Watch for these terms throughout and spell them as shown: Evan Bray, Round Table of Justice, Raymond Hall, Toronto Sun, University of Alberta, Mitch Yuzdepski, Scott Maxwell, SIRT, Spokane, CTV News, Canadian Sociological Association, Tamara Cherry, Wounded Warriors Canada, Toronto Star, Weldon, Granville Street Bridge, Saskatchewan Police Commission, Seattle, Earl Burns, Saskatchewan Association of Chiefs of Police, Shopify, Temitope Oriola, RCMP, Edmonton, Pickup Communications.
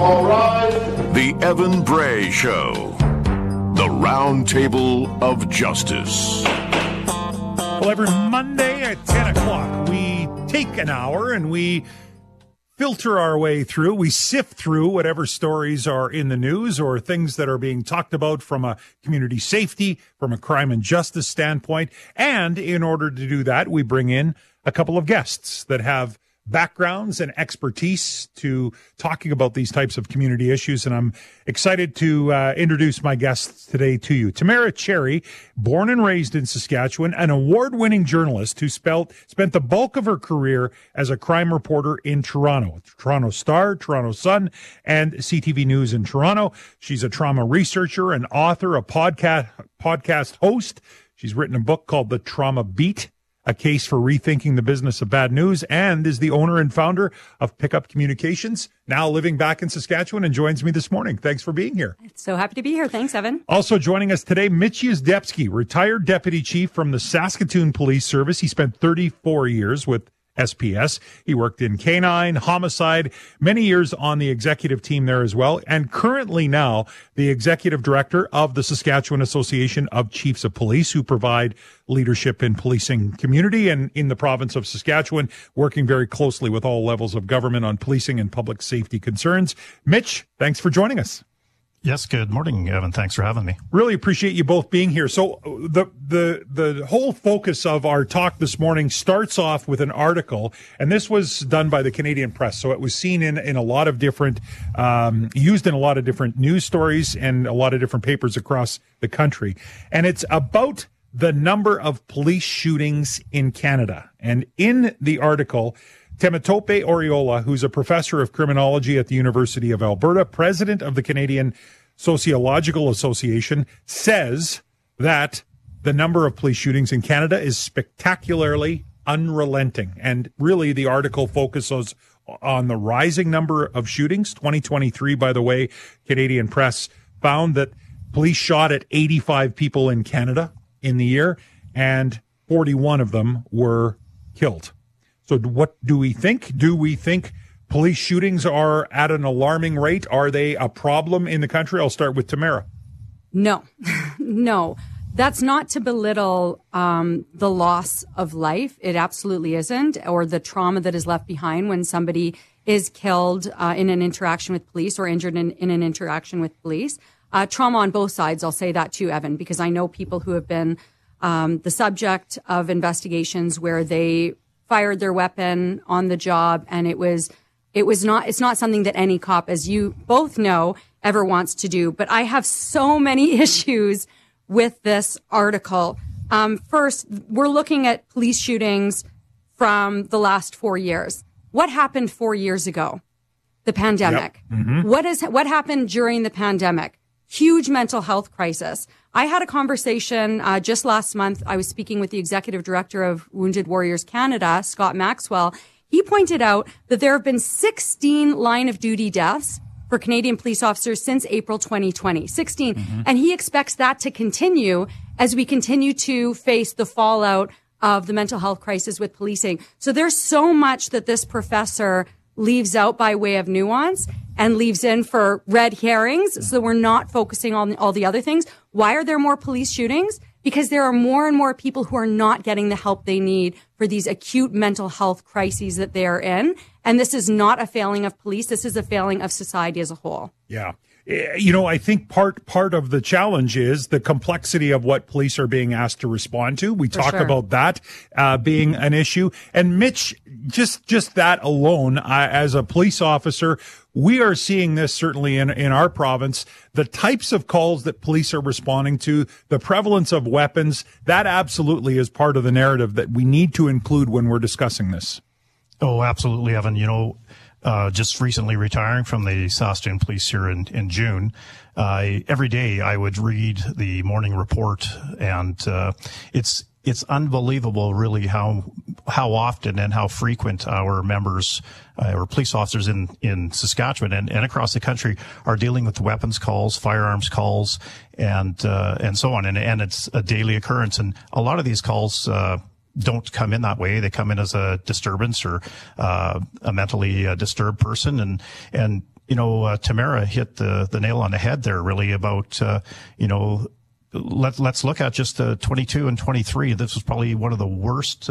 All rise. The Evan Bray Show. The Round Table of Justice. Well, every Monday at 10 o'clock, we take an hour and we filter our way through. We sift through whatever stories are in the news or things that are being talked about from a community safety, from a crime and justice standpoint. And in order to do that, we bring in a couple of guests that have backgrounds and expertise to talking about these types of community issues. And I'm excited to introduce my guests today to you. Tamara Cherry, born and raised in Saskatchewan, an award-winning journalist who spent the bulk of her career as a crime reporter in Toronto, Toronto Star, Toronto Sun, and CTV News in Toronto. She's a trauma researcher, an author, a podcast host. She's written a book called The Trauma Beat, a case for rethinking the business of bad news, and is the owner and founder of Pickup Communications, now living back in Saskatchewan, and joins me this morning. Thanks for being here. So happy to be here. Thanks, Evan. Also joining us today, Mitch Yuzdepski, retired deputy chief from the Saskatoon Police Service. He spent 34 years with SPS. He worked in canine, homicide, many years on the executive team there as well, and currently now the executive director of the Saskatchewan Association of Chiefs of Police, who provide leadership in policing community and in the province of Saskatchewan, working very closely with all levels of government on policing and public safety concerns. Mitch, thanks for joining us. Yes, good morning, Evan. Thanks for having me. Really appreciate you both being here. So the whole focus of our talk this morning starts off with an article, and this was done by the Canadian Press. So it was seen in a lot of different, used in a lot of different news stories and a lot of different papers across the country. And it's about the number of police shootings in Canada. And in the article, Temitope Oriola, who's a professor of criminology at the University of Alberta, president of the Canadian Sociological Association, says that the number of police shootings in Canada is spectacularly unrelenting. And really, the article focuses on the rising number of shootings. 2023, by the way, Canadian Press found that police shot at 85 people in Canada in the year, and 41 of them were killed. So what do we think? Do we think police shootings are at an alarming rate? Are they a problem in the country? I'll start with Tamara. No, no, that's not to belittle the loss of life. It absolutely isn't, or the trauma that is left behind when somebody is killed in an interaction with police or injured in an interaction with police. Trauma on both sides. I'll say that too, Evan, because I know people who have been the subject of investigations where they fired their weapon on the job, and it's not something that any cop, as you both know, ever wants to do. But I have so many issues with this article. First, we're looking at police shootings from the last 4 years. What happened 4 years ago? The pandemic. Yep. Mm-hmm. What happened during the pandemic? Huge mental health crisis. I had a conversation just last month. I was speaking with the executive director of Wounded Warriors Canada, Scott Maxwell. He pointed out that there have been 16 line of duty deaths for Canadian police officers since April 2020, 16. Mm-hmm. And he expects that to continue as we continue to face the fallout of the mental health crisis with policing. So there's so much that this professor leaves out by way of nuance and leaves in for red herrings, so we're not focusing on all the other things. Why are there more police shootings? Because there are more and more people who are not getting the help they need for these acute mental health crises that they are in. And this is not a failing of police. This is a failing of society as a whole. Yeah. You know, I think part of the challenge is the complexity of what police are being asked to respond to. We talk about that being an issue. And Mitch, just that alone, as a police officer, we are seeing this certainly in our province, the types of calls that police are responding to, the prevalence of weapons, that absolutely is part of the narrative that we need to include when we're discussing this. Oh, absolutely, Evan. You know, just recently retiring from the Saskatoon Police here in June, every day I would read the morning report, and it's unbelievable really how often and how frequent our members or police officers in Saskatchewan and across the country are dealing with weapons calls, firearms calls, and so on. And it's a daily occurrence. And a lot of these calls, don't come in that way. They come in as a disturbance or a mentally disturbed person, and you know, Tamara hit the nail on the head there, really, about, you know, let's look at just 22 and 23. This was probably one of the worst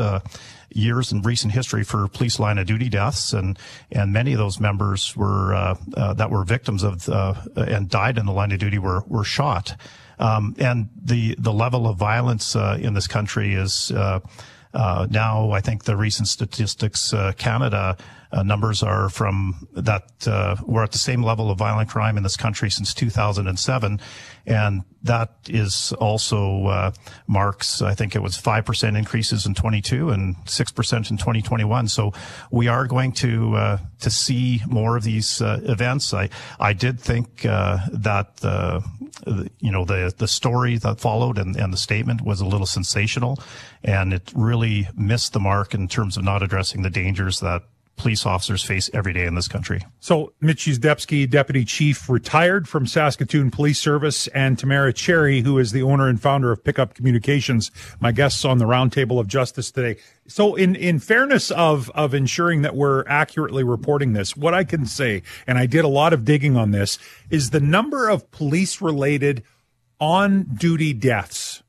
years in recent history for police line of duty deaths, and many of those members were that were victims of and died in the line of duty were shot. And the level of violence in this country is now, I think the recent statistics, Canada numbers are from that we're at the same level of violent crime in this country since 2007, and that is also marks, I think it was 5% increases in 22 and 6% in 2021. So we are going to see more of these events. I did think that you know, the story that followed and the statement was a little sensational, and it really missed the mark in terms of not addressing the dangers that police officers face every day in this country. So Mitch Yuzdepski, deputy chief retired from Saskatoon Police Service, and Tamara Cherry, who is the owner and founder of Pickup Communications, my guests on the Round Table of Justice today. So in fairness of ensuring that we're accurately reporting this, what I can say, and I did a lot of digging on this, is the number of police-related on-duty deaths.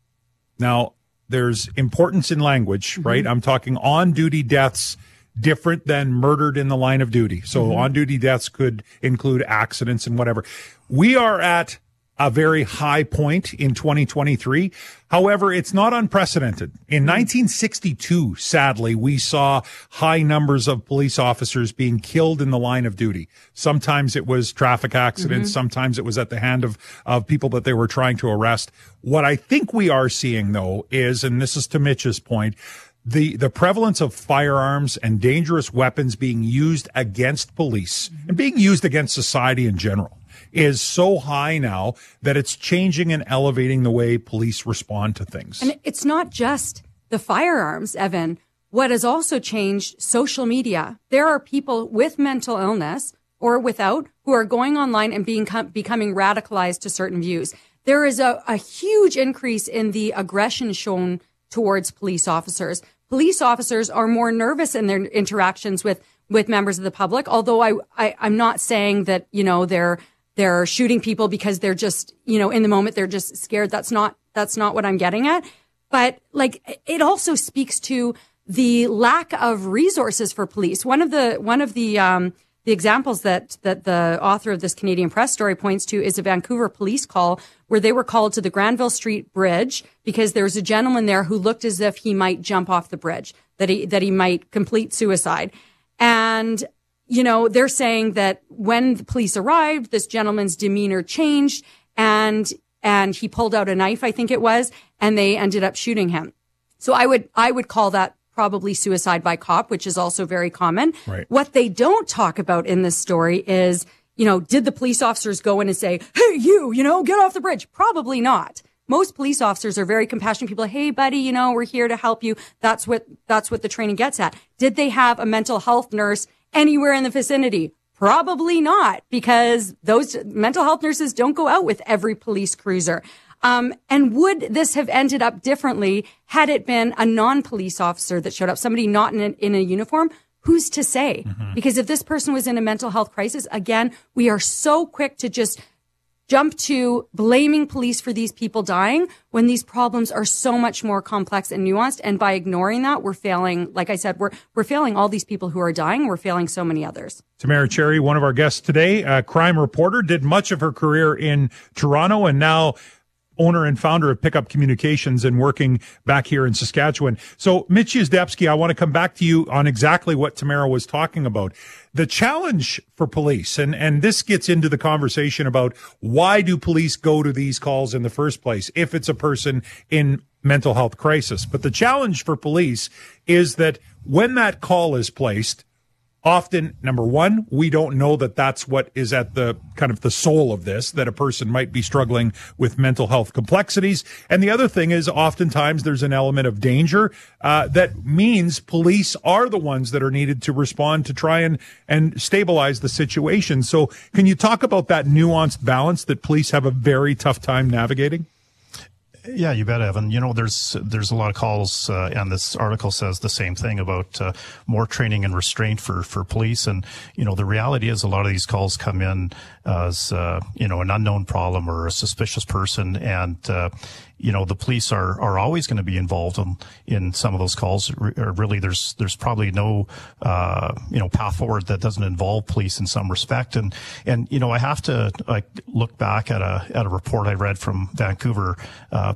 Now, there's importance in language, right? I'm talking on-duty deaths different than murdered in the line of duty. So on-duty deaths could include accidents and whatever. We are at a very high point in 2023. However, it's not unprecedented. In 1962, sadly, we saw high numbers of police officers being killed in the line of duty. Sometimes it was traffic accidents. Sometimes it was at the hand of people that they were trying to arrest. What I think we are seeing, though, is, and this is to Mitch's point, the prevalence of firearms and dangerous weapons being used against police and being used against society in general is so high now that it's changing and elevating the way police respond to things. And it's not just the firearms, Evan. What has also changed, social media. There are people with mental illness or without who are going online and becoming radicalized to certain views. There is a huge increase in the aggression shown towards police officers. Police officers are more nervous in their interactions with members of the public. Although I'm not saying that, you know, they're shooting people because they're just, you know, in the moment, they're just scared. That's not what I'm getting at. But like, it also speaks to the lack of resources for police. The examples that the author of this Canadian Press story points to is a Vancouver police call where they were called to the Granville Street Bridge because there was a gentleman there who looked as if he might jump off the bridge, that he might complete suicide. And, you know, they're saying that when the police arrived, this gentleman's demeanor changed and he pulled out a knife, I think it was, and they ended up shooting him. So I would call that probably suicide by cop, which is also very common. Right. What they don't talk about in this story is, you know, did the police officers go in and say, hey, you know, get off the bridge? Probably not. Most police officers are very compassionate people. Hey, buddy, you know, we're here to help you. That's what the training gets at. Did they have a mental health nurse anywhere in the vicinity? Probably not, because those mental health nurses don't go out with every police cruiser. And would this have ended up differently had it been a non-police officer that showed up, somebody not in a uniform? Who's to say? Because if this person was in a mental health crisis, again, we are so quick to just jump to blaming police for these people dying when these problems are so much more complex and nuanced. And by ignoring that, we're failing, like I said, we're failing all these people who are dying. We're failing so many others. Tamara Cherry, one of our guests today, a crime reporter, did much of her career in Toronto and now owner and founder of Pickup Communications and working back here in Saskatchewan. So Mitch Yuzdepski, I want to come back to you on exactly what Tamara was talking about. The challenge for police, and this gets into the conversation about why do police go to these calls in the first place if it's a person in mental health crisis. But the challenge for police is that when that call is placed, often, number one, we don't know that that's what is at the kind of the soul of this, that a person might be struggling with mental health complexities. And the other thing is oftentimes there's an element of danger that means police are the ones that are needed to respond to try and stabilize the situation. So can you talk about that nuanced balance that police have a very tough time navigating? Yeah, you bet, Evan. You know, there's a lot of calls, and this article says the same thing about more training and restraint for police. And, you know, the reality is a lot of these calls come in as, you know, an unknown problem or a suspicious person. And, you know, the police are always going to be involved in some of those calls. Really, there's probably no, you know, path forward that doesn't involve police in some respect. And, you know, I have to look back at a report I read from Vancouver,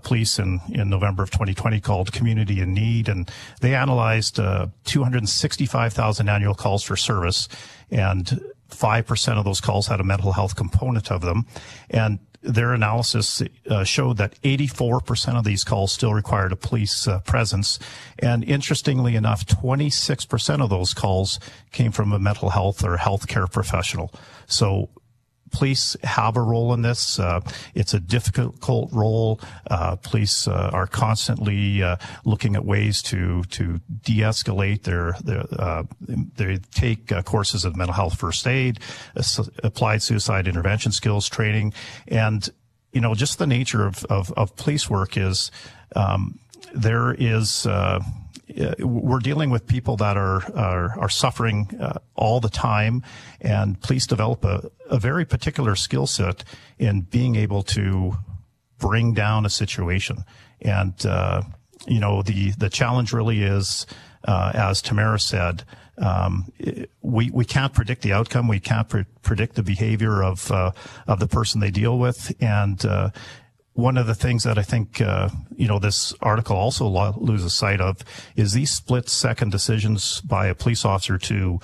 police in November of 2020 called Community in Need. And they analyzed, 265,000 annual calls for service, and 5% of those calls had a mental health component of them. And their analysis showed that 84% of these calls still required a police presence. And interestingly enough, 26% of those calls came from a mental health or healthcare professional. So police have a role in this. It's a difficult role. Police are constantly looking at ways to de-escalate. They take courses of mental health first aid, applied suicide intervention skills training, and you know just the nature of police work is there is. We're dealing with people that are suffering all the time, and police develop a very particular skill set in being able to bring down a situation. And, you know, the challenge really is, as Tamara said, we can't predict the outcome. We can't predict the behavior of the person they deal with. And, one of the things that I think, you know, this article also loses sight of is these split-second decisions by a police officer to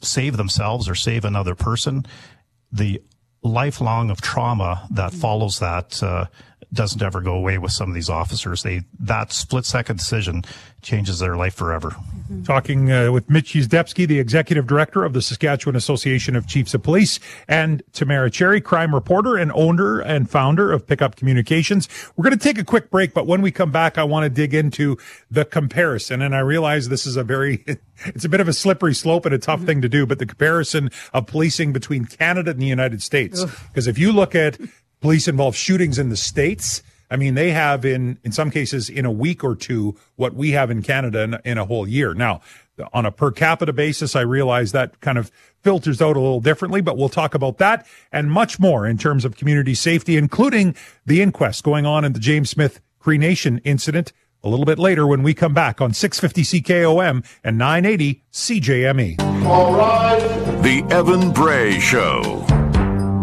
save themselves or save another person. The lifelong of trauma that follows that doesn't ever go away with some of these officers. That split-second decision changes their life forever. Mm-hmm. Talking with Mitch Yuzdepski, the Executive Director of the Saskatchewan Association of Chiefs of Police, and Tamara Cherry, crime reporter and owner and founder of Pickup Communications. We're going to take a quick break, but when we come back, I want to dig into the comparison. And I realize this is it's a bit of a slippery slope and a tough thing to do, but the comparison of policing between Canada and the United States. Because if you look at police involved shootings in the States, I mean, they have in some cases in a week or two what we have in Canada in a whole year. Now, on a per capita basis, I realize that kind of filters out a little differently, but we'll talk about that and much more in terms of community safety, including the inquest going on in the James Smith Cree Nation incident a little bit later when we come back on 650 CKOM and 980 CJME. All right. The Evan Bray Show.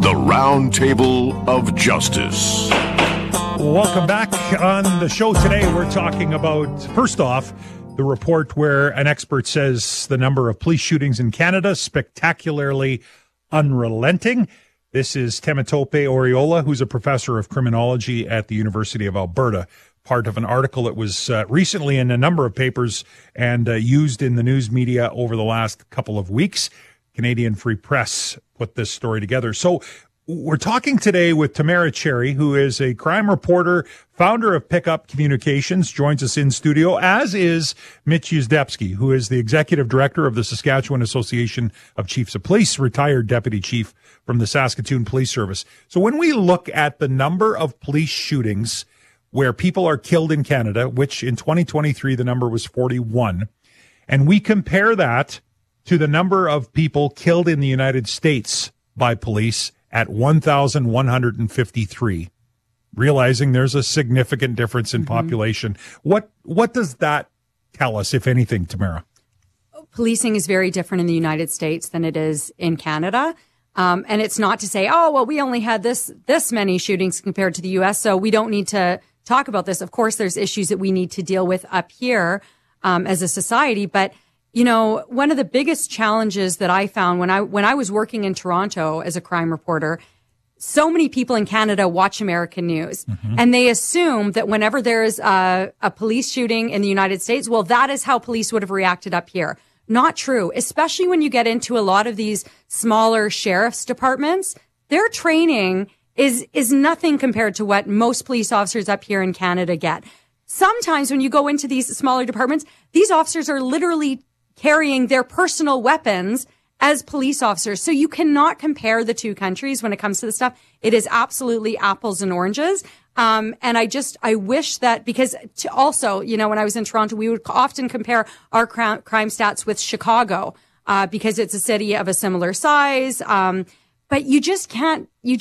The Round Table of Justice. Welcome back. On the show today, we're talking about, first off, the report where an expert says the number of police shootings in Canada spectacularly unrelenting. This is Temitope Oriola, who's a professor of criminology at the University of Alberta, part of an article that was recently in a number of papers and used in the news media over the last couple of weeks. Canadian Free Press put this story together. So we're talking today with Tamara Cherry, who is a crime reporter, founder of Pickup Communications, joins us in studio, as is Mitch Yuzdepski, who is the executive director of the Saskatchewan Association of Chiefs of Police, retired deputy chief from the Saskatoon Police Service. So when we look at the number of police shootings where people are killed in Canada, which in 2023, the number was 41, and we compare that to the number of people killed in the United States by police at 1,153, realizing there's a significant difference in population. What does that tell us, if anything, Tamara? Policing is very different in the United States than it is in Canada. And it's not to say, oh, well, we only had this many shootings compared to the U.S., so we don't need to talk about this. Of course, there's issues that we need to deal with up here as a society, but you know, one of the biggest challenges that I found when I was working in Toronto as a crime reporter, so many people in Canada watch American news and they assume that whenever there is a police shooting in the United States, well, that is how police would have reacted up here. Not true, especially when you get into a lot of these smaller sheriff's departments. Their training is nothing compared to what most police officers up here in Canada get. Sometimes when you go into these smaller departments, these officers are literally carrying their personal weapons as police officers. So you cannot compare the two countries when it comes to this stuff. It is absolutely apples and oranges. And I wish that, because also, you know, when I was in Toronto, we would often compare our crime stats with Chicago, because it's a city of a similar size. But you just can't do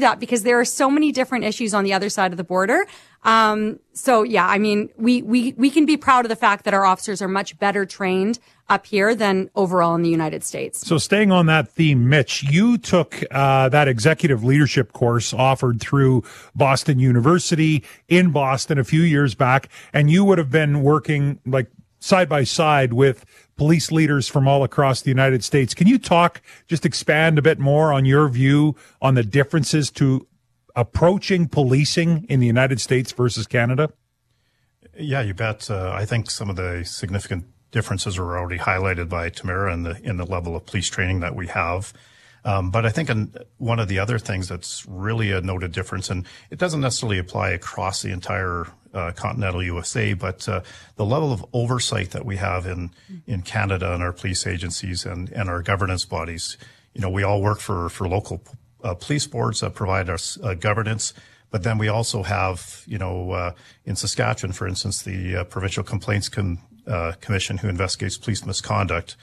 that, because there are so many different issues on the other side of the border. So yeah, I mean, we can be proud of the fact that our officers are much better trained up here than overall in the United States. So staying on that theme, Mitch, you took that executive leadership course offered through Boston University in Boston a few years back, and you would have been working like side by side with police leaders from all across the United States. Can you expand a bit more on your view on the differences to approaching policing in the United States versus Canada? Yeah, you bet. I think some of the significant differences were already highlighted by Tamara in the level of police training that we have. But I think one of the other things that's really a noted difference, and it doesn't necessarily apply across the entire continental USA, but the level of oversight that we have in Canada and our police agencies and our governance bodies. You know, we all work for local police boards that provide us governance. But then we also have, you know, in Saskatchewan, for instance, the Provincial Complaints Commission, who investigates police misconduct.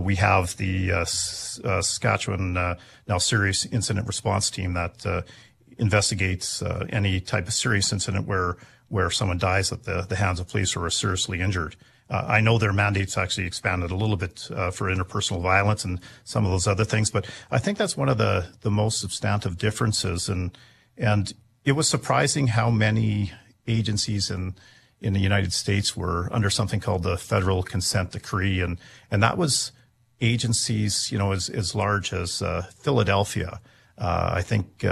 We have the Saskatchewan now Serious Incident Response Team that investigates any type of serious incident where someone dies at the hands of police or is seriously injured. I know their mandate's actually expanded a little bit for interpersonal violence and some of those other things, but I think that's one of the most substantive differences. And it was surprising how many agencies in the United States were under something called the Federal Consent Decree, and that was agencies, you know, as large as Philadelphia, I think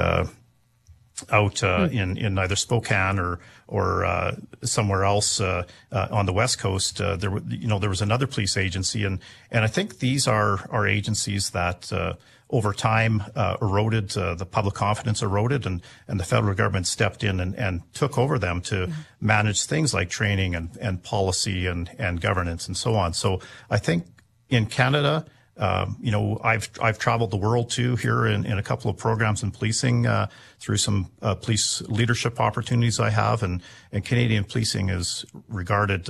out in either Spokane or somewhere else on the West Coast. There was another police agency, and I think these are agencies that over time eroded, the public confidence eroded, and the federal government stepped in and took over them to manage things like training and policy and governance and so on. So I think in Canada, you know, I've traveled the world too, here in a couple of programs in policing, through some police leadership opportunities I have, and Canadian policing is regarded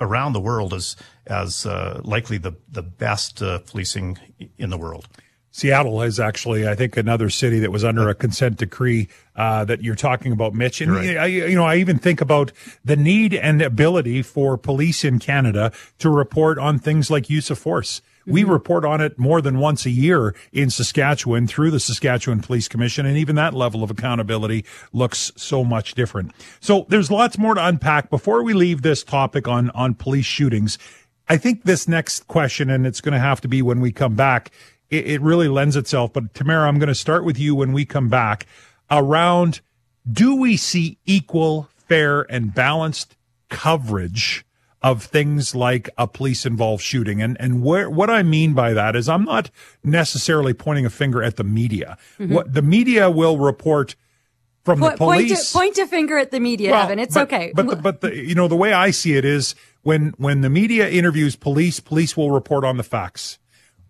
around the world as likely the best policing in the world. Seattle is actually, I think, another city that was under a consent decree that you're talking about, Mitch. And right. I even think about the need and ability for police in Canada to report on things like use of force. We report on it more than once a year in Saskatchewan through the Saskatchewan Police Commission, and even that level of accountability looks so much different. So there's lots more to unpack. Before we leave this topic on police shootings, I think this next question, and it's going to have to be when we come back, it really lends itself. But Tamara, I'm going to start with you when we come back around, do we see equal, fair, and balanced coverage of things like a police-involved shooting? And where, what I mean by that is I'm not necessarily pointing a finger at the media. Mm-hmm. What the media will report from the police. Point a finger at the media, well, Evan. It's okay. But the way I see it is when the media interviews police will report on the facts.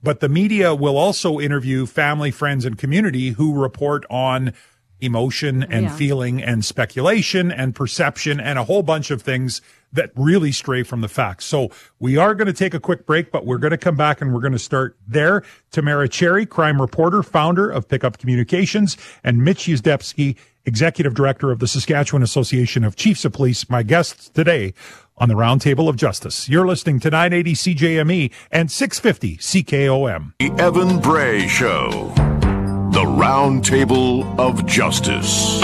But the media will also interview family, friends, and community who report on emotion and feeling and speculation and perception and a whole bunch of things that really stray from the facts. So we are going to take a quick break, but we're going to come back and we're going to start there. Tamara Cherry, crime reporter, founder of Pickup Communications, and Mitch Yuzdepski, executive director of the Saskatchewan Association of Chiefs of Police, my guests today on the Round Table of Justice. You're listening to 980 CJME and 650 CKOM. The Evan Bray Show. The Round Table of Justice.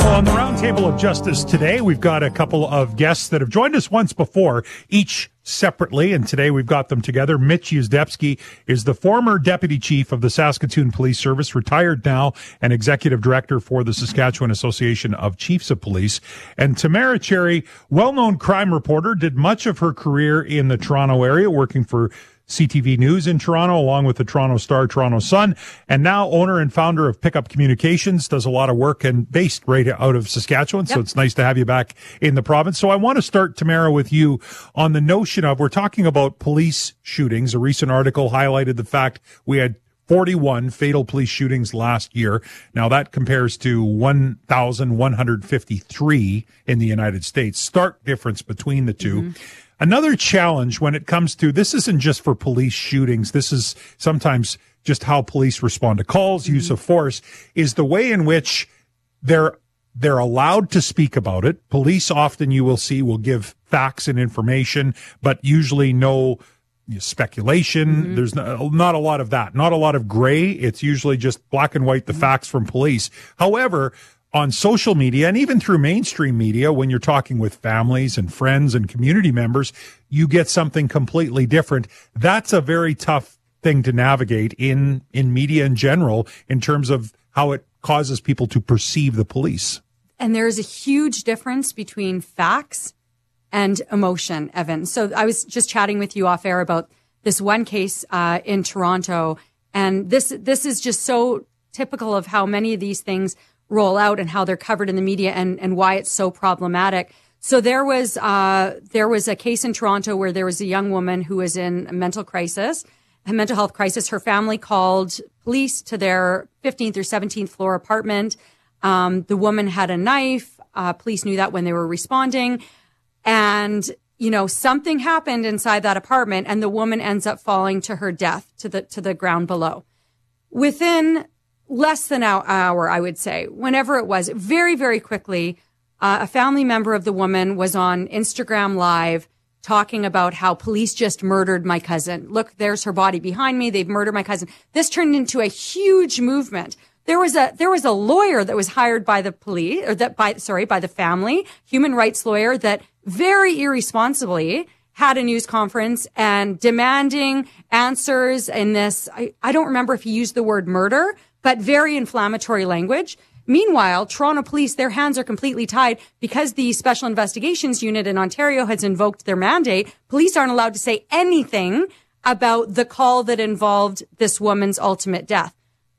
On the Round Table of Justice today, we've got a couple of guests that have joined us once before, each separately, and today we've got them together. Mitch Yuzdepski is the former deputy chief of the Saskatoon Police Service, retired now, and executive director for the Saskatchewan Association of Chiefs of Police. And Tamara Cherry, well-known crime reporter, did much of her career in the Toronto area, working for CTV News in Toronto, along with the Toronto Star, Toronto Sun, and now owner and founder of Pickup Communications, does a lot of work and based right out of Saskatchewan. Yep. So it's nice to have you back in the province. So I want to start, Tamara, with you on the notion of, we're talking about police shootings. A recent article highlighted the fact we had 41 fatal police shootings last year. Now that compares to 1,153 in the United States. Stark difference between the two. Mm-hmm. Another challenge when it comes to, this isn't just for police shootings, this is sometimes just how police respond to calls, mm-hmm. use of force, is the way in which they're allowed to speak about it. Police often, you will see, will give facts and information, but usually no speculation. Mm-hmm. There's not a lot of that, not a lot of gray. It's usually just black and white, the mm-hmm. facts from police. However, on social media and even through mainstream media, when you're talking with families and friends and community members, you get something completely different. That's a very tough thing to navigate in media in general, in terms of how it causes people to perceive the police. And there is a huge difference between facts and emotion, Evan. So I was just chatting with you off air about this one case in Toronto, and this is just so typical of how many of these things roll out and how they're covered in the media and why it's so problematic. So there was a case in Toronto where there was a young woman who was in a mental health crisis. Her family called police to their 15th or 17th floor apartment. The woman had a knife. Police knew that when they were responding. And, you know, something happened inside that apartment, and the woman ends up falling to her death to the ground below. Within less than an hour, I would say, whenever it was, very, very quickly, a family member of the woman was on Instagram Live talking about how police just murdered my cousin. Look, there's her body behind me. They've murdered my cousin. This turned into a huge movement. There was a lawyer that was hired by the police, or by the family, human rights lawyer, that very irresponsibly had a news conference and demanding answers in this. I don't remember if he used the word murder, but very inflammatory language. Meanwhile, Toronto police, their hands are completely tied because the Special Investigations Unit in Ontario has invoked their mandate. Police aren't allowed to say anything about the call that involved this woman's ultimate death.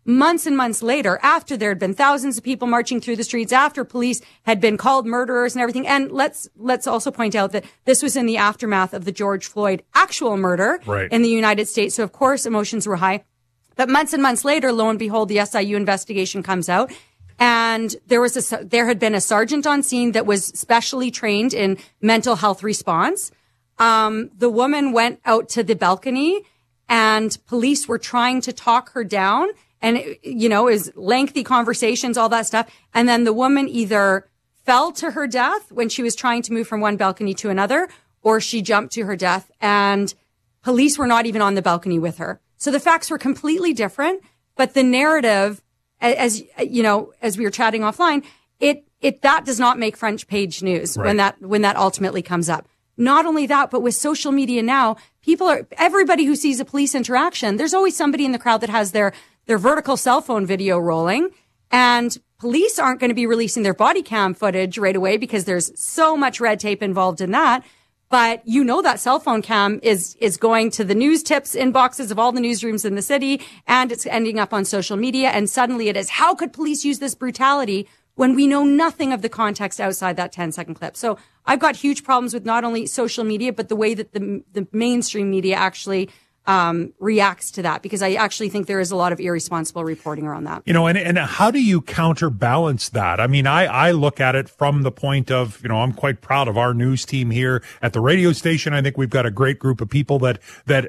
Months and months later, after there had been thousands of people marching through the streets, after police had been called murderers and everything, and let's also point out that this was in the aftermath of the George Floyd actual murder in the United States, so of course emotions were high. But months and months later, lo and behold, the SIU investigation comes out, and there had been a sergeant on scene that was specially trained in mental health response. The woman went out to the balcony, and police were trying to talk her down, and you know, is lengthy conversations, all that stuff. And then the woman either fell to her death when she was trying to move from one balcony to another, or she jumped to her death, and police were not even on the balcony with her. So the facts were completely different, but the narrative, as you know, as we were chatting offline, that does not make front page news when that ultimately comes up. Not only that, but with social media now, everybody who sees a police interaction, there's always somebody in the crowd that has their vertical cell phone video rolling, and police aren't going to be releasing their body cam footage right away because there's so much red tape involved in that. But you know that cell phone cam is going to the news tips inboxes of all the newsrooms in the city, and it's ending up on social media, and suddenly it is, how could police use this brutality when we know nothing of the context outside that 10-second clip? So I've got huge problems with not only social media, but the way that the mainstream media actually reacts to that, because I actually think there is a lot of irresponsible reporting around that. You know, and how do you counterbalance that? I mean, I look at it from the point of, you know, I'm quite proud of our news team here at the radio station. I think we've got a great group of people that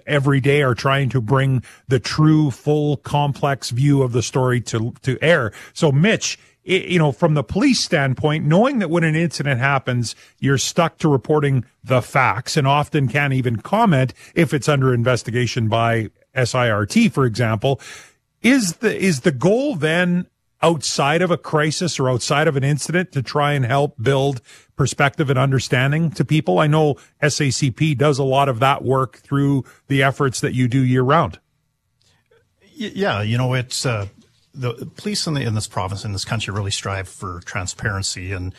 every day are trying to bring the true, full, complex view of the story to air. So, Mitch, you know, from the police standpoint, knowing that when an incident happens, you're stuck to reporting the facts and often can't even comment if it's under investigation by SIRT, for example, is the goal then, outside of a crisis or outside of an incident, to try and help build perspective and understanding to people? I know SACP does a lot of that work through the efforts that you do year round. Yeah, you know, it's the police in this province, in this country, really strive for transparency, and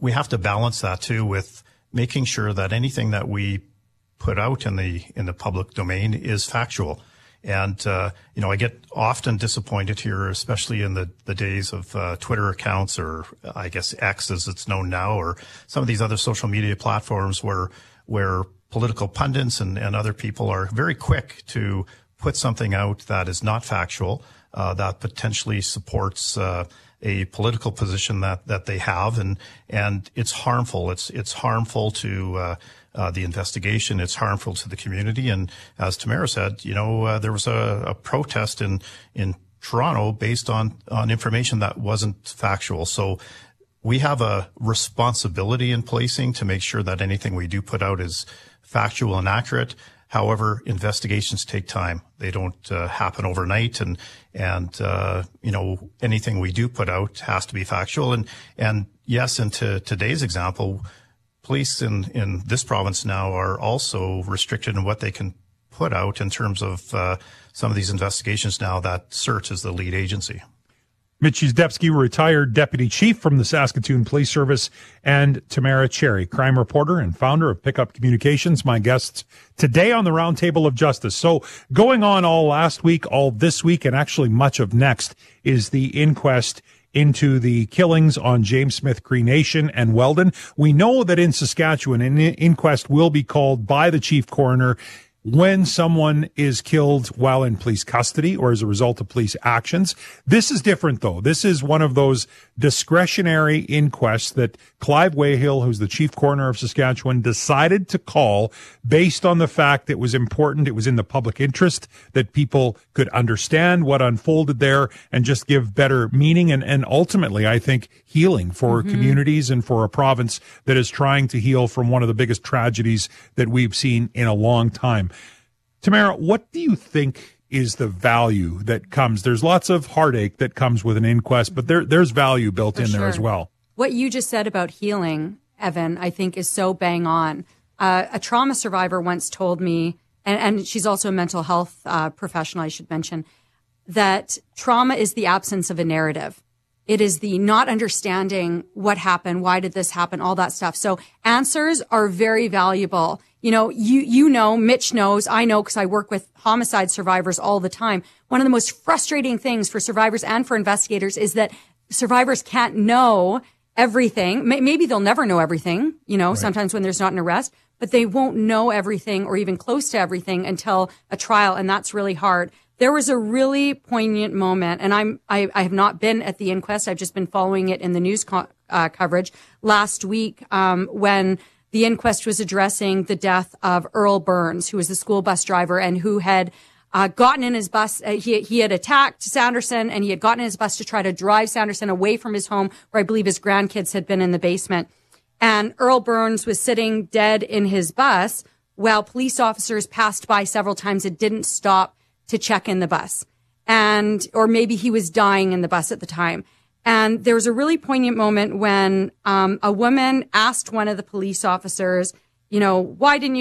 we have to balance that too with making sure that anything that we put out in the public domain is factual. And you know, I get often disappointed here, especially in the days of Twitter accounts, or I guess X as it's known now, or some of these other social media platforms where political pundits and other people are very quick to put something out that is not factual, that potentially supports a political position that they have, and it's harmful. It's harmful to the investigation. It's harmful to the community. And as Tamara said, there was a protest in Toronto based on information that wasn't factual. So we have a responsibility in policing to make sure that anything we do put out is factual and accurate. However, investigations take time. They don't happen overnight, and anything we do put out has to be factual. And yes, into today's example, police in this province now are also restricted in what they can put out in terms of some of these investigations now that SIRT is the lead agency. Mitch Yuzdepski, retired deputy chief from the Saskatoon Police Service, and Tamara Cherry, crime reporter and founder of Pickup Communications, my guests today on the Round Table of Justice. So going on all last week, all this week, and actually much of next is the inquest into the killings on James Smith Cree Nation and Weldon. We know that in Saskatchewan, an inquest will be called by the chief coroner when someone is killed while in police custody or as a result of police actions. This is different, though. This is one of those discretionary inquests that Clive Wayhill, who's the chief coroner of Saskatchewan, decided to call based on the fact that it was important, it was in the public interest, that people could understand what unfolded there and just give better meaning and ultimately, I think, healing for communities and for a province that is trying to heal from one of the biggest tragedies that we've seen in a long time. Tamara, what do you think is the value that comes? There's lots of heartache that comes with an inquest, but there's value built in there as well. What you just said about healing, Evan, I think is so bang on. A trauma survivor once told me, and she's also a mental health professional, I should mention, that trauma is the absence of a narrative. It is the not understanding what happened, why did this happen, all that stuff. So answers are very valuable. You know, Mitch knows, I know, because I work with homicide survivors all the time. One of the most frustrating things for survivors and for investigators is that survivors can't know everything. Maybe they'll never know everything, right. Sometimes when there's not an arrest, but they won't know everything or even close to everything until a trial, and that's really hard. There was a really poignant moment, and I have not been at the inquest. I've just been following it in the news coverage last week when the inquest was addressing the death of Earl Burns, who was the school bus driver and who had gotten in his bus. He had attacked Sanderson, and he had gotten in his bus to try to drive Sanderson away from his home, where I believe his grandkids had been in the basement. And Earl Burns was sitting dead in his bus while police officers passed by several times and didn't stop to check in the bus, or maybe he was dying in the bus at the time. And there was a really poignant moment when a woman asked one of the police officers, why didn't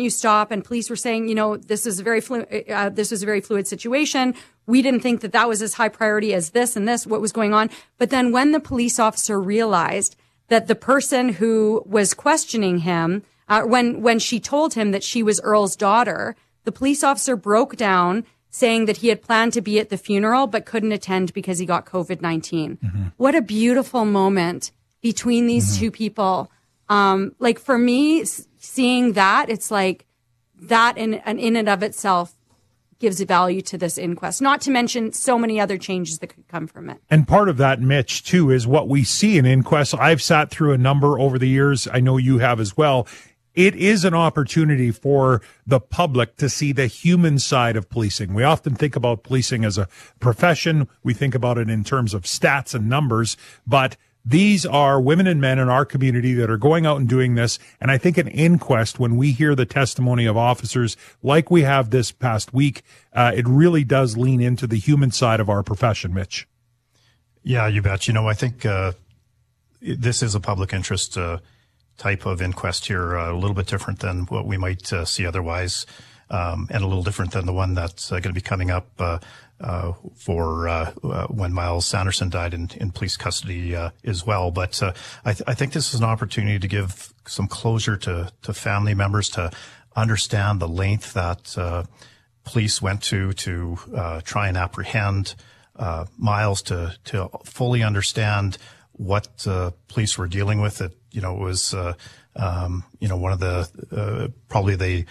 you stop? And police were saying, this is a very fluid situation. We didn't think that was as high priority as this and this, what was going on. But then when the police officer realized that the person who was questioning him, when she told him that she was Earl's daughter, the police officer broke down, saying that he had planned to be at the funeral but couldn't attend because he got COVID-19. Mm-hmm. What a beautiful moment between these two people. For me, seeing that, it's like that in and of itself gives a value to this inquest, not to mention so many other changes that could come from it. And part of that, Mitch, too, is what we see in inquests. I've sat through a number over the years. I know you have as well. It is an opportunity for the public to see the human side of policing. We often think about policing as a profession. We think about it in terms of stats and numbers, but these are women and men in our community that are going out and doing this. And I think an inquest, when we hear the testimony of officers like we have this past week, it really does lean into the human side of our profession, Mitch. Yeah, you bet. I think this is a public interest type of inquest here, a little bit different than what we might see otherwise, and a little different than the one that's going to be coming up for when Miles Sanderson died in police custody as well. But I think this is an opportunity to give some closure to family members, to understand the length that police went to try and apprehend Miles, to fully understand what police were dealing with. It was one of the probably the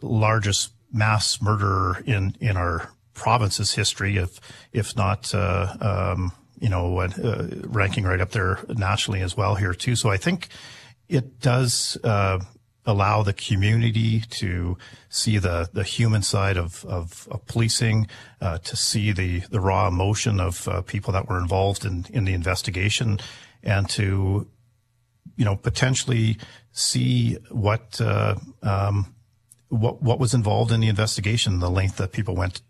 largest mass murder in our province's history, if not, ranking right up there nationally as well here too. So I think it does allow the community to see the human side of policing, to see the raw emotion of people that were involved in the investigation, and to, potentially see what was involved in the investigation, the length that people went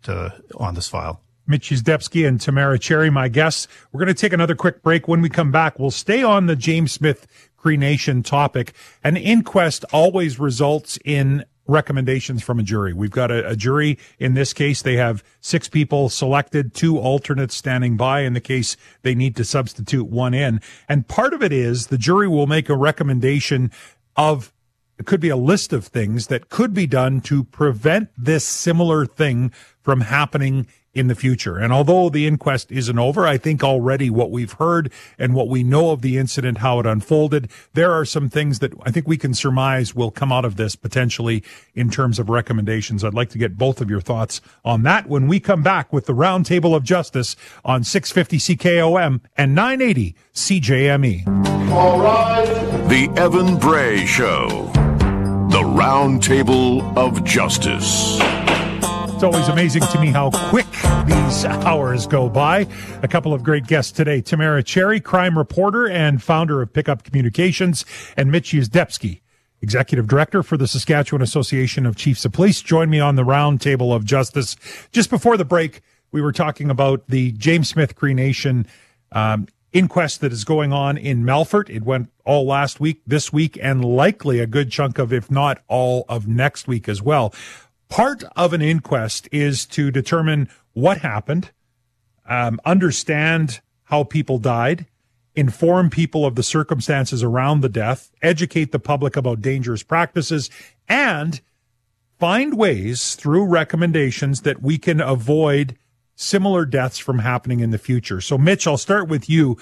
on this file. Mitch Yuzdepski and Tamara Cherry, my guests. We're going to take another quick break. When we come back, we'll stay on the James Smith Cree Nation topic. An inquest always results in recommendations from a jury. We've got a jury. In this case, they have 6 people selected, 2 alternates standing by in the case they need to substitute one in. And part of it is the jury will make a recommendation of, it could be a list of things that could be done to prevent this similar thing from happening in the future. And although the inquest isn't over, I think already what we've heard and what we know of the incident, how it unfolded, there are some things that I think we can surmise will come out of this potentially in terms of recommendations. I'd like to get both of your thoughts on that when we come back with the Round Table of Justice on 650 CKOM and 980 CJME. All right. The Evan Bray Show. The Round Table of Justice. It's always amazing to me how quick these hours go by. A couple of great guests today. Tamara Cherry, crime reporter and founder of Pickup Communications, and Mitch Yuzdepski, executive director for the Saskatchewan Association of Chiefs of Police. Join me on the Round Table of Justice. Just before the break, we were talking about the James Smith Cree Nation inquest that is going on in Melfort. It went all last week, this week, and likely a good chunk of, if not all, of next week as well. Part of an inquest is to determine what happened, understand how people died, inform people of the circumstances around the death, educate the public about dangerous practices, and find ways through recommendations that we can avoid similar deaths from happening in the future. So, Mitch, I'll start with you.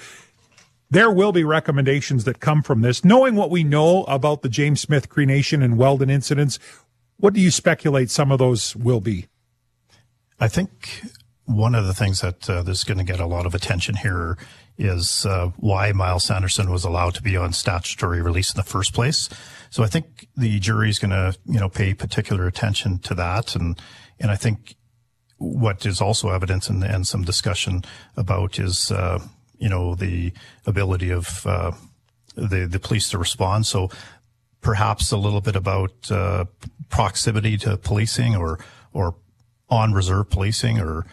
There will be recommendations that come from this. Knowing what we know about the James Smith Cree Nation and Weldon incidents, what do you speculate some of those will be? I think one of the things that that's going to get a lot of attention here is why Miles Sanderson was allowed to be on statutory release in the first place. So I think the jury's going to, pay particular attention to that. And I think what is also evidence and some discussion about is, the ability of the police to respond. So perhaps a little bit about proximity to policing or on reserve policing or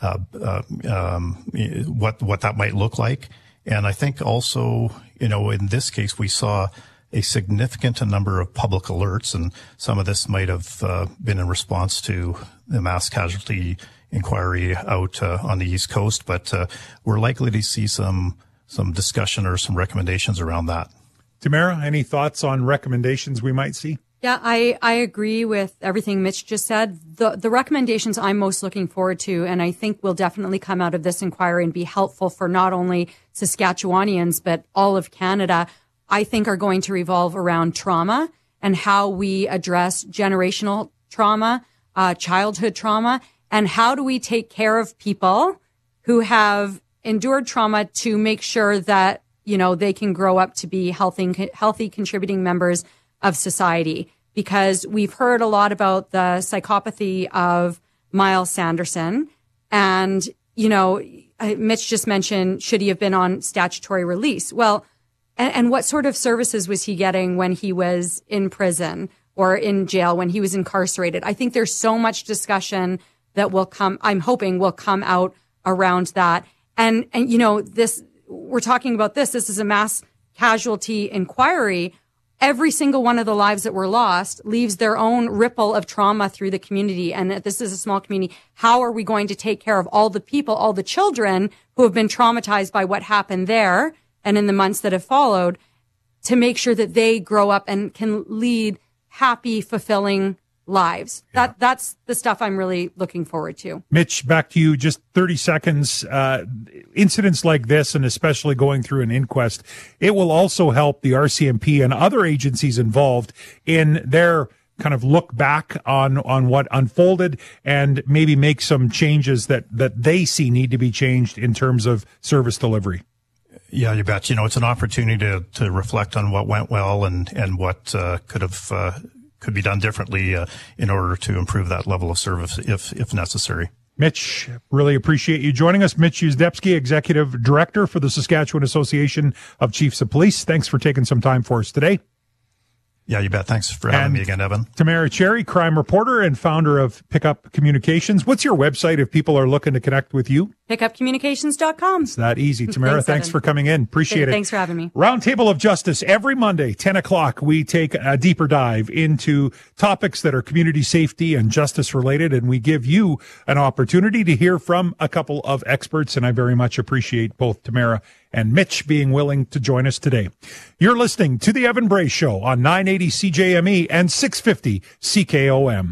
what that might look like. And I think also, in this case, we saw a significant number of public alerts, and some of this might have been in response to the mass casualty inquiry out on the East Coast, but we're likely to see some discussion or some recommendations around that. Tamara, any thoughts on recommendations we might see? Yeah, I agree with everything Mitch just said. The recommendations I'm most looking forward to, and I think will definitely come out of this inquiry and be helpful for not only Saskatchewanians, but all of Canada, I think are going to revolve around trauma and how we address generational trauma, childhood trauma, and how do we take care of people who have endured trauma to make sure that they can grow up to be healthy, contributing members of society. Because we've heard a lot about the psychopathy of Miles Sanderson. And, Mitch just mentioned, should he have been on statutory release? Well, and what sort of services was he getting when he was in prison or in jail, when he was incarcerated? I think there's so much discussion that I'm hoping will come out around that. And we're talking about this. This is a mass casualty inquiry. Every single one of the lives that were lost leaves their own ripple of trauma through the community. And this is a small community. How are we going to take care of all the people, all the children who have been traumatized by what happened there and in the months that have followed, to make sure that they grow up and can lead happy, fulfilling lives? Yeah. That's the stuff I'm really looking forward to. Mitch, back to you, just 30 seconds. Incidents like this, and especially going through an inquest, it will also help the RCMP and other agencies involved in their kind of look back on what unfolded and maybe make some changes that they see need to be changed in terms of service delivery? Yeah, you bet. You know, it's an opportunity to reflect on what went well and what could be done differently in order to improve that level of service if necessary. Mitch, really appreciate you joining us. Mitch Yuzdepski, Executive Director for the Saskatchewan Association of Chiefs of Police. Thanks for taking some time for us today. Yeah, you bet. Thanks for having me again, Evan. Tamara Cherry, crime reporter and founder of Pickup Communications. What's your website if people are looking to connect with you? Pickupcommunications.com. It's that easy. Tamara, thanks for coming in. Appreciate it. Thanks for having me. Round Table of Justice. Every Monday, 10 o'clock, we take a deeper dive into topics that are community safety and justice related, and we give you an opportunity to hear from a couple of experts, and I very much appreciate both Tamara and Mitch being willing to join us today. You're listening to The Evan Bray Show on 980 CJME and 650 CKOM.